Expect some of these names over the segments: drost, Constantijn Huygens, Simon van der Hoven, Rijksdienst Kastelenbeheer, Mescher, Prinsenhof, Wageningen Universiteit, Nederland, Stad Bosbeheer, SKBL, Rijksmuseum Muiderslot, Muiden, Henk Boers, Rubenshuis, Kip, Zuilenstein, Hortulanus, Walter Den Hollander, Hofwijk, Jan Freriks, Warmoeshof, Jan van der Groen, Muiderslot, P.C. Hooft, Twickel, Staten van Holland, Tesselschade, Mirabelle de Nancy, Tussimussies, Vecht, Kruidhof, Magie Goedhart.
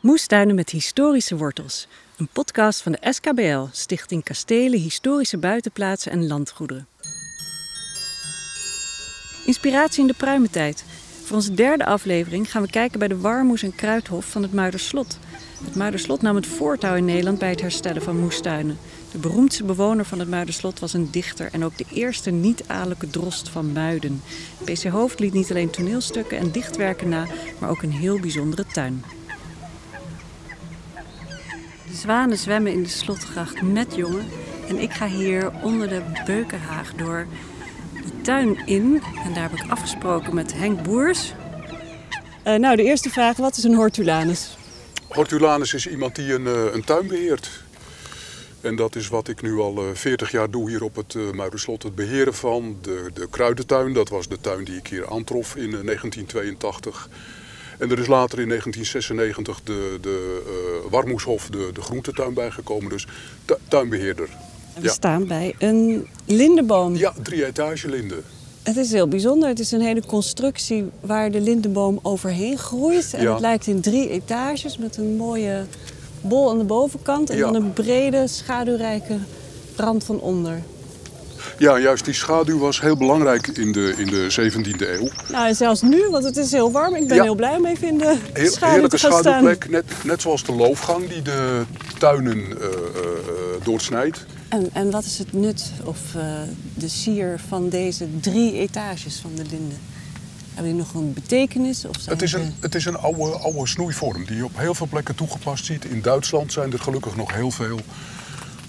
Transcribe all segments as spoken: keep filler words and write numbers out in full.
Moestuinen met historische wortels. Een podcast van de S K B L, Stichting Kastelen, Historische Buitenplaatsen en Landgoederen. Inspiratie in de pruimentijd. Voor onze derde aflevering gaan we kijken bij de warmoes- en kruidhof van het Muiderslot. Het Muiderslot nam het voortouw in Nederland bij het herstellen van moestuinen. De beroemdste bewoner van het Muiderslot was een dichter en ook de eerste niet-adellijke drost van Muiden. P C. Hooft liet niet alleen toneelstukken en dichtwerken na, maar ook een heel bijzondere tuin. De zwanen zwemmen in de slotgracht met jongen en ik ga hier onder de beukenhaag door de tuin in. En daar heb ik afgesproken met Henk Boers. Uh, nou, de eerste vraag, wat is een hortulanus? Hortulanus is iemand die een, een tuin beheert. En dat is wat ik nu al veertig jaar doe hier op het uh, Muiderslot. Het beheren van de, de kruidentuin. Dat was de tuin die ik hier aantrof in uh, negentien tweeëntachtig. En er is later in negentien zesennegentig de, de uh, Warmoeshof, de, de groentetuin, bijgekomen. Dus tu- tuinbeheerder. En we ja. staan bij een lindenboom. Ja, drie etage linden. Het is heel bijzonder. Het is een hele constructie waar de lindenboom overheen groeit. En ja. het lijkt in drie etages met een mooie bol aan de bovenkant en ja. dan een brede, schaduwrijke rand van onder. Ja, juist die schaduw was heel belangrijk in de, in de zeventiende eeuw. Nou, en zelfs nu, want het is heel warm. Ik ben ja. heel blij om even in de Heer, schaduw heerlijke te gaan schaduwplek, staan. Net, net zoals de loofgang die de tuinen uh, uh, doorsnijdt. En, en wat is het nut of uh, de sier van deze drie etages van de linden? Hebben die nog een betekenis? Of zijn het is een, de... het is een oude, oude snoeivorm die je op heel veel plekken toegepast ziet. In Duitsland zijn er gelukkig nog heel veel.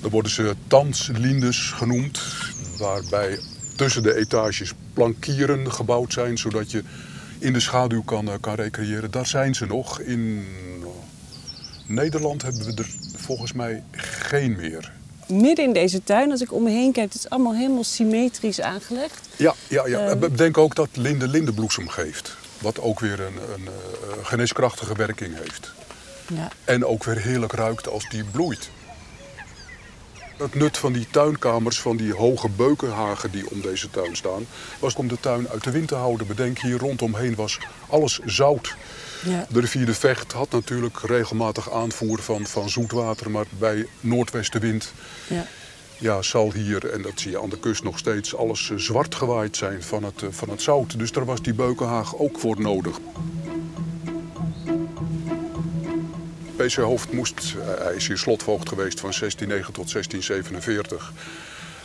Dan worden ze tanslindes genoemd, waarbij tussen de etages plankieren gebouwd zijn, zodat je in de schaduw kan, kan recreëren. Daar zijn ze nog. In Nederland hebben we er volgens mij geen meer. Midden in deze tuin, als ik om me heen kijk, het is allemaal helemaal symmetrisch aangelegd. Ja, ja, ja. Um... ik denk ook dat linde lindenbloesem geeft, wat ook weer een, een, een geneeskrachtige werking heeft. Ja. En ook weer heerlijk ruikt als die bloeit. Het nut van die tuinkamers, van die hoge beukenhagen die om deze tuin staan, was om de tuin uit de wind te houden. Bedenk, hier rondomheen was alles zout. Ja. De rivier de Vecht had natuurlijk regelmatig aanvoer van, van zoetwater, maar bij noordwestenwind ja. Ja, zal hier, en dat zie je aan de kust nog steeds, alles zwart gewaaid zijn van het, van het zout. Dus daar was die beukenhaag ook voor nodig. P C. Hooft moest, hij is hier slotvoogd geweest van zestien negen tot zestien zevenenveertig.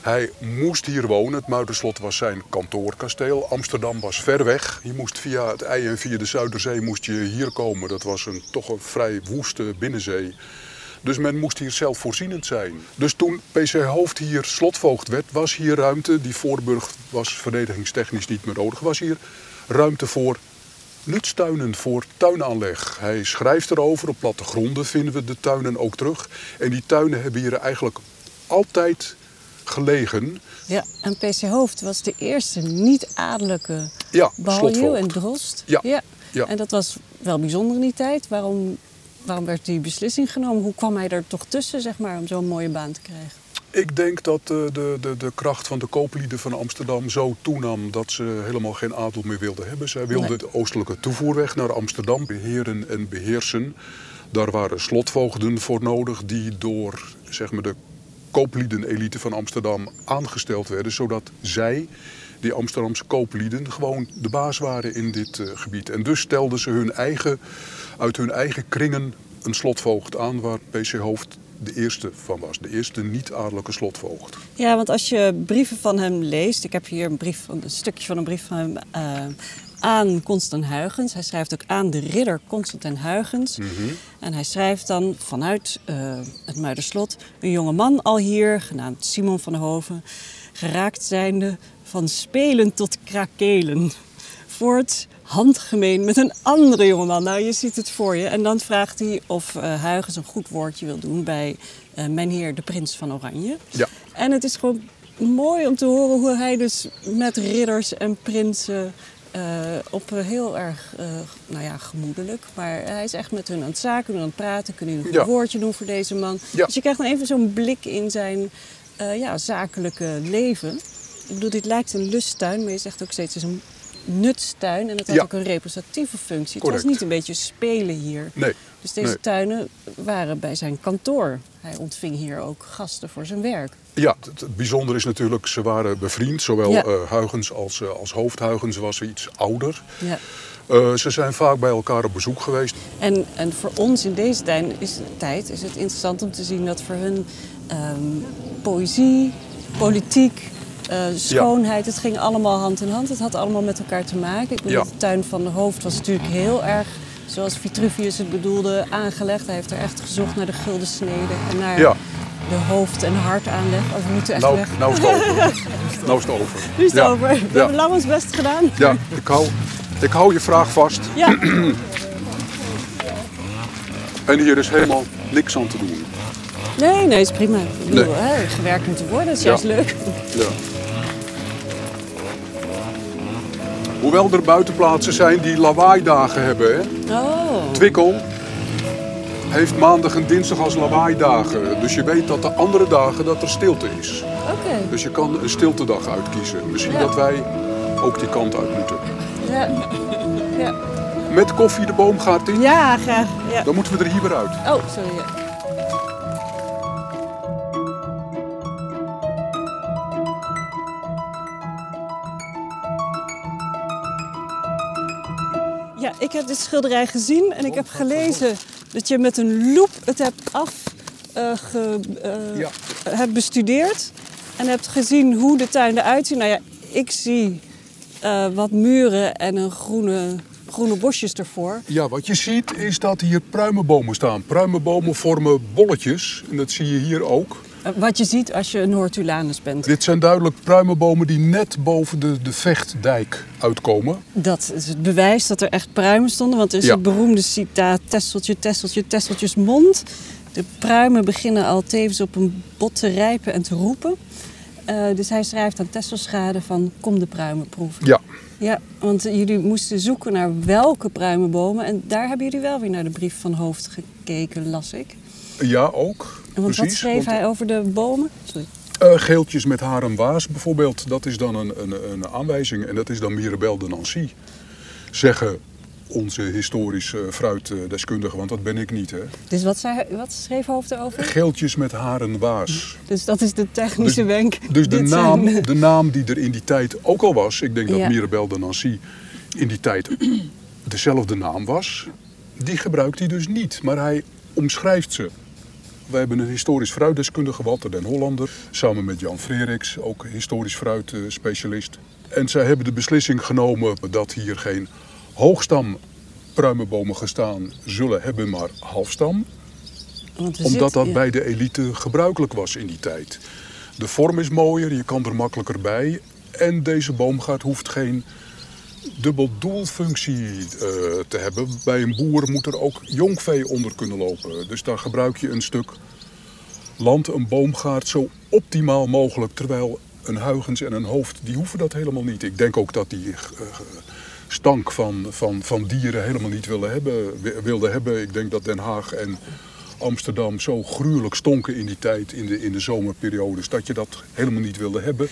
Hij moest hier wonen. Het Muiderslot was zijn kantoorkasteel. Amsterdam was ver weg. Je moest via het IJ en via de Zuiderzee moest je hier komen. Dat was een, toch een vrij woeste binnenzee. Dus men moest hier zelfvoorzienend zijn. Dus toen P C. Hooft hier slotvoogd werd, was hier ruimte. Die voorburg was verdedigingstechnisch niet meer nodig. Was hier ruimte voor nutstuinen, voor tuinaanleg. Hij schrijft erover. Op plattegronden vinden we de tuinen ook terug. En die tuinen hebben hier eigenlijk altijd gelegen. Ja, en P C. Hooft was de eerste niet-adellijke ja, baljuw en drost. Ja, ja. ja, en dat was wel bijzonder in die tijd. Waarom, waarom werd die beslissing genomen? Hoe kwam hij er toch tussen, zeg maar, om zo'n mooie baan te krijgen? Ik denk dat de, de, de kracht van de kooplieden van Amsterdam zo toenam dat ze helemaal geen adel meer wilden hebben. Zij wilden nee. de oostelijke toevoerweg naar Amsterdam beheren en beheersen. Daar waren slotvoogden voor nodig die door, zeg maar, de kooplieden-elite van Amsterdam aangesteld werden, zodat zij, die Amsterdamse kooplieden, gewoon de baas waren in dit uh, gebied. En dus stelden ze hun eigen, uit hun eigen kringen een slotvoogd aan, waar P C. Hooft de eerste van was. De eerste niet-adellijke slotvoogd. Ja, want als je brieven van hem leest. Ik heb hier een, brief, een stukje van een brief van hem uh, aan Constantijn Huygens. Hij schrijft ook aan de ridder Constantijn Huygens. Mm-hmm. En hij schrijft dan vanuit uh, het Muiderslot. Een jonge man al hier, genaamd Simon van der Hoven. Geraakt zijnde van spelen tot krakelen. Voort handgemeen met een andere jongeman. Nou, je ziet het voor je. En dan vraagt hij of uh, Huygens een goed woordje wil doen bij uh, mijnheer de prins van Oranje. Ja. En het is gewoon mooi om te horen hoe hij dus met ridders en prinsen uh, op uh, heel erg, uh, nou ja, gemoedelijk. Maar hij is echt met hun aan het zaken, doen aan het praten. Kunnen jullie een goed ja. woordje doen voor deze man? Ja. Dus je krijgt dan even zo'n blik in zijn uh, ja, zakelijke leven. Ik bedoel, dit lijkt een lusttuin, maar je zegt ook steeds, het is een nutstuin en het had ja. ook een representatieve functie. Correct. Het was niet een beetje spelen hier. Nee. Dus deze nee. tuinen waren bij zijn kantoor. Hij ontving hier ook gasten voor zijn werk. Ja, het bijzondere is natuurlijk, ze waren bevriend. Zowel ja. uh, Huygens als, uh, als Hooft Huygens was iets ouder. Ja. Uh, ze zijn vaak bij elkaar op bezoek geweest. En, en voor ons in deze is, tijd is het interessant om te zien dat voor hun um, poëzie, politiek, uh, schoonheid, ja. het ging allemaal hand in hand. Het had allemaal met elkaar te maken. Ik bedoel, ja. de tuin van de Hooft was natuurlijk heel erg, zoals Vitruvius het bedoelde, aangelegd. Hij heeft er echt gezocht naar de gulden sneden en naar ja. de hoofd- en hartaanleg. Oh, we moeten echt nou, weg. Nou is het over. nou is het over. Nu is het ja. over. We ja. hebben lang ons best gedaan. Ja, ik hou... Ik hou je vraag vast. Ja. En hier is helemaal niks aan te doen. Nee, nee, is prima. Ik bedoel, nee. hè, gewerkt moet worden, dat is ja. juist leuk. Ja. Hoewel er buitenplaatsen zijn die lawaaidagen hebben. Hè? Oh. Twickel heeft maandag en dinsdag als lawaaidagen. Dus je weet dat de andere dagen dat er stilte is. Oké. Okay. Dus je kan een stiltedag uitkiezen. Misschien ja. dat wij ook die kant uit moeten. Ja. Ja. Met koffie de boomgaard in? Ja, graag. Ja. Dan moeten we er hier weer uit. Oh, sorry. Ja. ja, ik heb dit schilderij gezien en ik heb gelezen dat je met een loep het hebt af, uh, ge, uh, ja. hebt bestudeerd. En hebt gezien hoe de tuin eruit ziet. Nou ja, ik zie... Uh, wat muren en een groene, groene bosjes ervoor. Ja, wat je ziet is dat hier pruimenbomen staan. Pruimenbomen vormen bolletjes en dat zie je hier ook. Uh, wat je ziet als je een Hortulanus bent. Dit zijn duidelijk pruimenbomen die net boven de, de Vechtdijk uitkomen. Dat is het bewijs dat er echt pruimen stonden. Want er is ja. het beroemde citaat tesseltje, tesseltje, tesseltjesmond. De pruimen beginnen al tevens op een bot te rijpen en te roepen. Uh, dus hij schrijft aan Tesselschade van kom de pruimen proeven. Ja. Ja, want jullie moesten zoeken naar welke pruimenbomen. En daar hebben jullie wel weer naar de brief van Hooft gekeken, las ik. Ja, ook. En want precies, wat schreef want... hij over de bomen? Sorry. Uh, geeltjes met haar en waas bijvoorbeeld. Dat is dan een, een, een aanwijzing. En dat is dan Mirabelle de Nancy. Zeggen onze historisch uh, fruitdeskundige, want dat ben ik niet, hè. Dus wat, zei, wat schreef Hooft erover? Geeltjes met haar en waas. Dus dat is de technische dus, wenk. Dus de naam, zijn... de naam die er in die tijd ook al was... Ik denk ja. dat Mirabelle de Nancy in die tijd dezelfde naam was. Die gebruikt hij dus niet, maar hij omschrijft ze. We hebben een historisch fruitdeskundige, Walter Den Hollander... samen met Jan Freriks, ook historisch fruitspecialist. En zij hebben de beslissing genomen dat hier geen... hoogstam pruimenbomen gestaan zullen hebben, maar halfstam. Want omdat zitten, dat ja. bij de elite gebruikelijk was in die tijd. De vorm is mooier, je kan er makkelijker bij. En deze boomgaard hoeft geen dubbeldoelfunctie uh, te hebben. Bij een boer moet er ook jongvee onder kunnen lopen. Dus daar gebruik je een stuk land, een boomgaard, zo optimaal mogelijk. Terwijl een Huygens en een Hooft, die hoeven dat helemaal niet. Ik denk ook dat die... Uh, stank van, van, van dieren helemaal niet wilden hebben, wilde hebben. Ik denk dat Den Haag en Amsterdam zo gruwelijk stonken in die tijd, in de, in de zomerperiodes, dat je dat helemaal niet wilde hebben.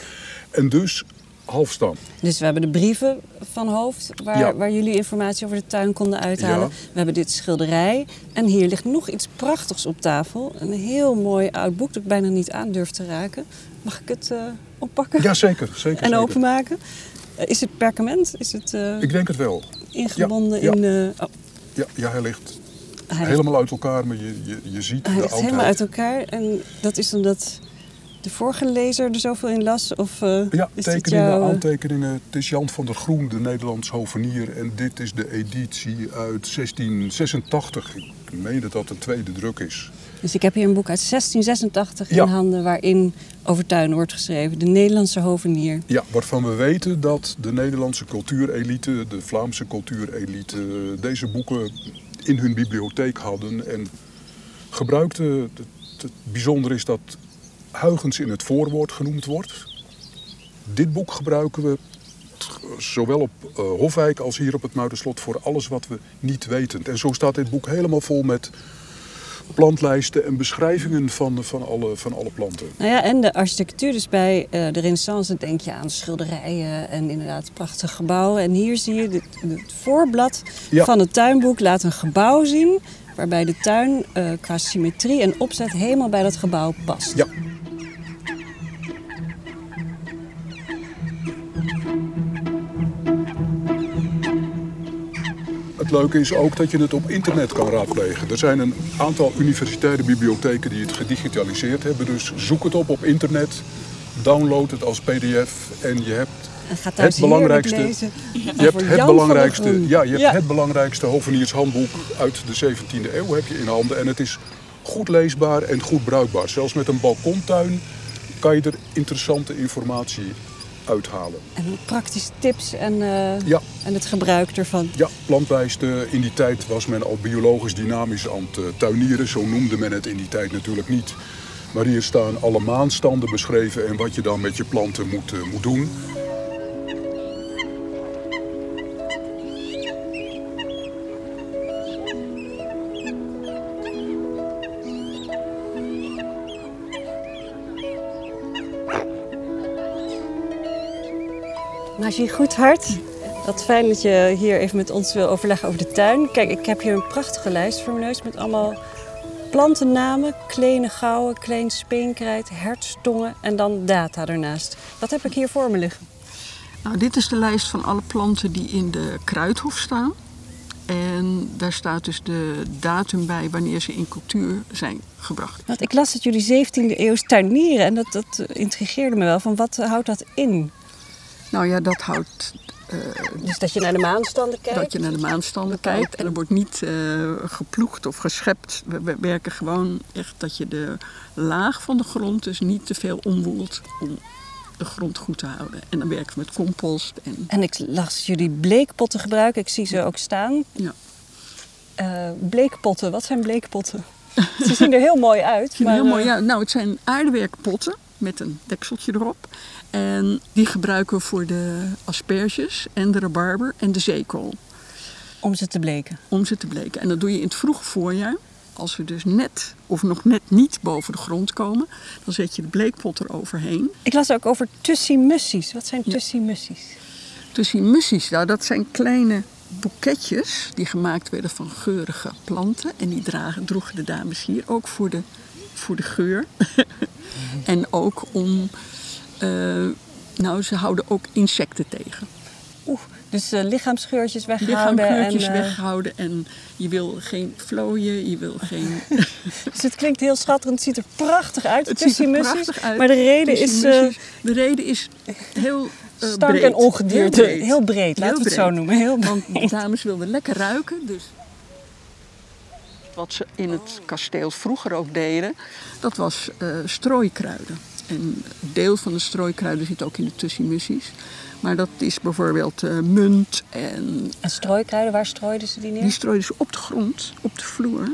En dus halfstam. Dus we hebben de brieven van Hooft, waar, ja. waar jullie informatie over de tuin konden uithalen. Ja. We hebben dit schilderij. En hier ligt nog iets prachtigs op tafel. Een heel mooi oud boek dat ik bijna niet aan durf te raken. Mag ik het uh, oppakken? Ja, zeker. zeker en zeker. Openmaken? Is het perkament? Is het, uh, ik denk het wel. Ingebonden ja, ja. in... Uh, oh. ja, ja, hij ligt hij helemaal ligt... uit elkaar, maar je, je, je ziet hij de oudheid. Hij ligt helemaal uit elkaar en dat is omdat de vorige lezer er zoveel in las? Of, uh, ja, is tekeningen, jou, uh... aantekeningen. Het is Jan van der Groen, de Nederlands hovenier. En dit is de editie uit zestien zesentachtig. Ik meen dat dat de tweede druk is. Dus ik heb hier een boek uit zestien zesentachtig ja. in handen waarin over tuinen wordt geschreven. De Nederlandse hovenier. Ja, waarvan we weten dat de Nederlandse cultuurelite, de Vlaamse cultuurelite, deze boeken in hun bibliotheek hadden en gebruikten. Het bijzondere is dat Huygens in het voorwoord genoemd wordt. Dit boek gebruiken we zowel op uh, Hofwijk als hier op het Muiderslot voor alles wat we niet weten. En zo staat dit boek helemaal vol met... plantlijsten en beschrijvingen van, van, alle, van alle planten. Nou ja, en de architectuur, dus bij uh, de Renaissance denk je aan schilderijen en inderdaad prachtige gebouwen. En hier zie je dit, het voorblad ja. van het tuinboek laat een gebouw zien waarbij de tuin uh, qua symmetrie en opzet helemaal bij dat gebouw past. Ja. Het leuke is ook dat je het op internet kan raadplegen. Er zijn een aantal universiteiten, bibliotheken die het gedigitaliseerd hebben. Dus zoek het op op internet, download het als pdf en je hebt het belangrijkste, je hebt het belangrijkste, ja, je hebt ja. het belangrijkste hoveniershandboek uit de zeventiende eeuw heb je in handen. En het is goed leesbaar en goed bruikbaar. Zelfs met een balkontuin kan je er interessante informatie uithalen. En praktische tips en, uh, ja. en het gebruik ervan. Ja, plantlijsten. In die tijd was men al biologisch dynamisch aan het uh, tuinieren. Zo noemde men het in die tijd natuurlijk niet. Maar hier staan alle maanstanden beschreven en wat je dan met je planten moet, uh, moet doen. Magie Goedhart, wat fijn dat je hier even met ons wil overleggen over de tuin. Kijk, ik heb hier een prachtige lijst voor mijn neus met allemaal plantennamen. Kleene Gouwen, Kleen Speenkrijt, Hertstongen en dan data ernaast. Wat heb ik hier voor me liggen? Nou, dit is de lijst van alle planten die in de Kruidhof staan. En daar staat dus de datum bij wanneer ze in cultuur zijn gebracht. Want ik las dat jullie zeventiende eeuws tuinieren en dat, dat intrigeerde me wel. Van wat houdt dat in? Nou ja, dat houdt... Uh, dus dat je naar de maanstanden kijkt? Dat je naar de maanstanden kijkt. En er wordt niet uh, geploegd of geschept. We, we werken gewoon echt dat je de laag van de grond dus niet te veel omwoelt om de grond goed te houden. En dan werken we met compost. En, en ik las jullie bleekpotten gebruiken. Ik zie ze ook staan. Ja. Uh, bleekpotten, wat zijn bleekpotten? Ze zien er heel mooi uit. Ze zien maar, er heel mooi uit. Nou, het zijn aardewerkpotten met een dekseltje erop. En die gebruiken we voor de asperges en de rabarber en de zeekool. Om ze te bleken? Om ze te bleken. En dat doe je in het vroege voorjaar. Als we dus net of nog net niet boven de grond komen, dan zet je de bleekpot eroverheen. Ik las ook over tussimussies. Wat zijn tussimussies? Ja. Tussimussies, nou, dat zijn kleine boeketjes die gemaakt werden van geurige planten. En die dragen, droegen de dames hier ook voor de, voor de geur. En ook om... Uh, nou, ze houden ook insecten tegen. Oeh, dus uh, lichaamsgeurtjes weghouden. Lichaamsgeurtjes en, uh... weghouden en je wil geen vlooien, je wil geen... Dus het klinkt heel schattig, het ziet er prachtig uit. Het ziet er prachtig uit. Maar de reden is... Uh... De reden is heel uh, stank breed. En ongedierte. Heel breed, heel breed laten we het zo noemen. Heel breed. Want de dames wilden lekker ruiken, dus... Wat ze in het kasteel vroeger ook deden, dat was uh, strooikruiden. En een deel van de strooikruiden zit ook in de tussimussies. Maar dat is bijvoorbeeld uh, munt en... En strooikruiden, waar strooiden ze die neer? Die strooiden ze op de grond, op de vloer.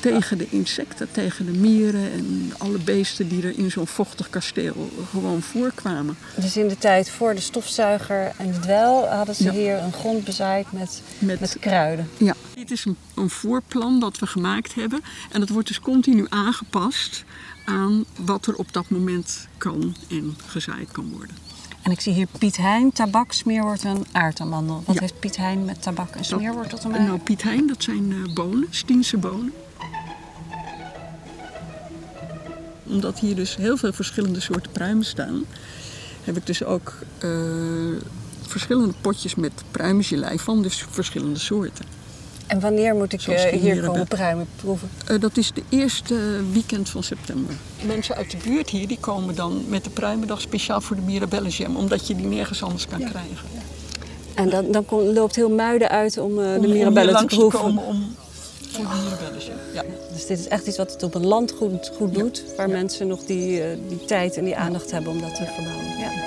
Tegen de insecten, tegen de mieren en alle beesten die er in zo'n vochtig kasteel gewoon voorkwamen. Dus in de tijd voor de stofzuiger en de dweil hadden ze ja. hier een grond bezaaid met, met, met kruiden. Ja. Dit is een, een voorplan dat we gemaakt hebben. En dat wordt dus continu aangepast aan wat er op dat moment kan en gezaaid kan worden. En ik zie hier Piet Hein, tabak, smeerwortel en aardappelmandel. Wat ja. heeft Piet Hein met tabak en smeerwortel te maken? Nou, Piet Hein, dat zijn uh, bonen, Stiense bonen. Omdat hier dus heel veel verschillende soorten pruimen staan, heb ik dus ook uh, verschillende potjes met pruimengelei van, dus verschillende soorten. En wanneer moet ik uh, hier komen pruimen proeven? Uh, dat is de eerste weekend van september. Mensen uit de buurt hier die komen dan met de pruimendag speciaal voor de Mirabelle jam, omdat je die nergens anders kan ja. krijgen. Ja. En dan, dan komt, loopt heel Muiden uit om, uh, om de Mirabelle om te proeven. Te komen om voor de Mirabelle jam. Ja. Dus dit is echt iets wat het op een land goed, goed doet, ja. waar ja. mensen nog die, uh, die tijd en die aandacht ja. hebben om dat te ja. verbouwen. Ja.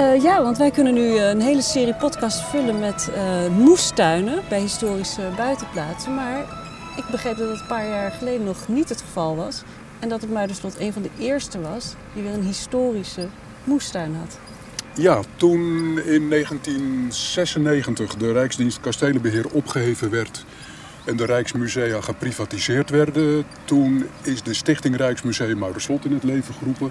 Uh, ja, want wij kunnen nu een hele serie podcasts vullen met uh, moestuinen bij historische buitenplaatsen. Maar ik begreep dat dat een paar jaar geleden nog niet het geval was. En dat het Muiderslot een van de eerste was die weer een historische moestuin had. Ja, toen in negentien zesennegentig de Rijksdienst Kastelenbeheer opgeheven werd en de Rijksmusea geprivatiseerd werden, toen is de Stichting Rijksmuseum Muiderslot in het leven geroepen.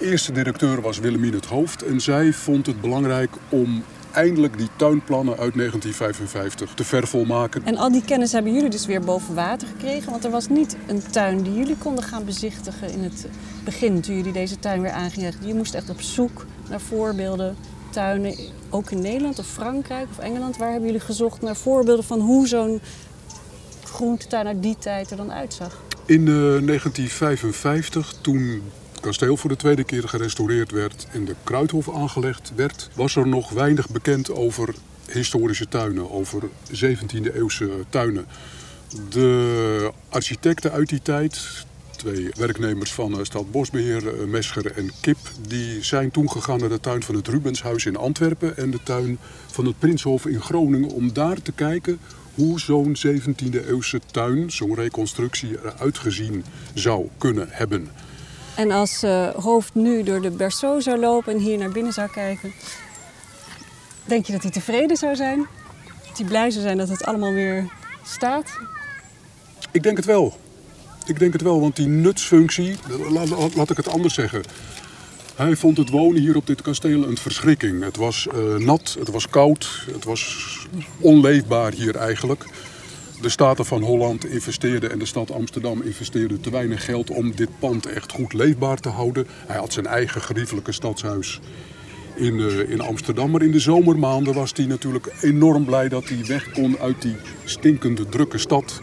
Eerste directeur was Willemijn 't Hooft en zij vond het belangrijk om eindelijk die tuinplannen uit negentien vijfenvijftig te vervolmaken. En al die kennis hebben jullie dus weer boven water gekregen, want er was niet een tuin die jullie konden gaan bezichtigen in het begin toen jullie deze tuin weer aangingen. Je moest echt op zoek naar voorbeelden, tuinen, ook in Nederland of Frankrijk of Engeland. Waar hebben jullie gezocht naar voorbeelden van hoe zo'n groentetuin uit die tijd er dan uitzag? In uh, negentien vijfenvijftig, toen het kasteel voor de tweede keer gerestaureerd werd en de Kruidhof aangelegd werd, was er nog weinig bekend over historische tuinen, over zeventiende-eeuwse tuinen. De architecten uit die tijd, twee werknemers van Stad Bosbeheer, Mescher en Kip, die zijn toen gegaan naar de tuin van het Rubenshuis in Antwerpen en de tuin van het Prinsenhof in Groningen om daar te kijken hoe zo'n zeventiende-eeuwse tuin, zo'n reconstructie eruit gezien zou kunnen hebben. En als uh, Hooft nu door de berceau zou lopen en hier naar binnen zou kijken, denk je dat hij tevreden zou zijn? Dat hij blij zou zijn dat het allemaal weer staat? Ik denk het wel. Ik denk het wel, want die nutsfunctie, laat, laat, laat ik het anders zeggen. Hij vond het wonen hier op dit kasteel een verschrikking. Het was uh, nat, het was koud, het was onleefbaar hier eigenlijk. De Staten van Holland investeerden en de stad Amsterdam investeerde te weinig geld om dit pand echt goed leefbaar te houden. Hij had zijn eigen geriefelijke stadshuis in, uh, in Amsterdam. Maar in de zomermaanden was hij natuurlijk enorm blij dat hij weg kon uit die stinkende, drukke stad.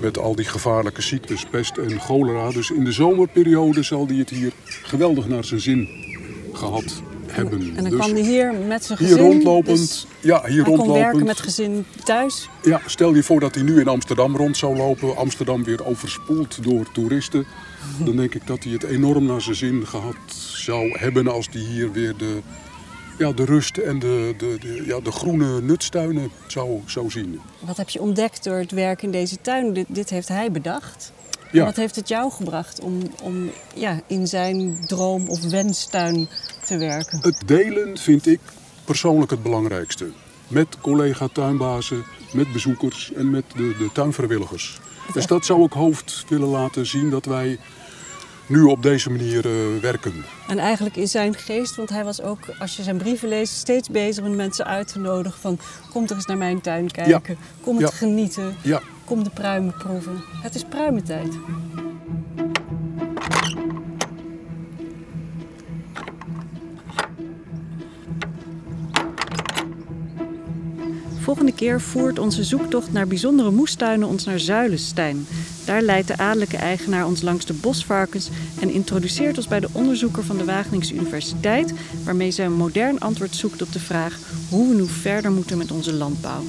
Met al die gevaarlijke ziektes, pest en cholera. Dus in de zomerperiode zal hij het hier geweldig naar zijn zin gehad hebben. En dan dus kwam hij hier met zijn gezin? Hier rondlopend. Dus ja, hier hij rondlopend. Kon werken met gezin thuis? Ja, stel je voor dat hij nu in Amsterdam rond zou lopen. Amsterdam weer overspoeld door toeristen. Dan denk ik dat hij het enorm naar zijn zin gehad zou hebben als hij hier weer de, ja, de rust en de, de, de, ja, de groene nutstuinen zou, zou zien. Wat heb je ontdekt door het werk in deze tuin? Dit, dit heeft hij bedacht. Ja. Wat heeft het jou gebracht om, om ja, in zijn droom- of wenstuin te werken? Het delen vind ik persoonlijk het belangrijkste. Met collega-tuinbazen, met bezoekers en met de, de tuinvrijwilligers. Echt... Dus dat zou ik Hooft willen laten zien dat wij nu op deze manier uh, werken. En eigenlijk in zijn geest, want hij was ook, als je zijn brieven leest, steeds bezig met mensen uit te nodigen van kom toch eens naar mijn tuin kijken, ja. kom het ja. genieten. Ja. Kom de pruimen proeven. Het is pruimentijd. Volgende keer voert onze zoektocht naar bijzondere moestuinen ons naar Zuilenstein. Daar leidt de adellijke eigenaar ons langs de bosvarkens en introduceert ons bij de onderzoeker van de Wageningen Universiteit, waarmee zij een modern antwoord zoekt op de vraag hoe we nu verder moeten met onze landbouw.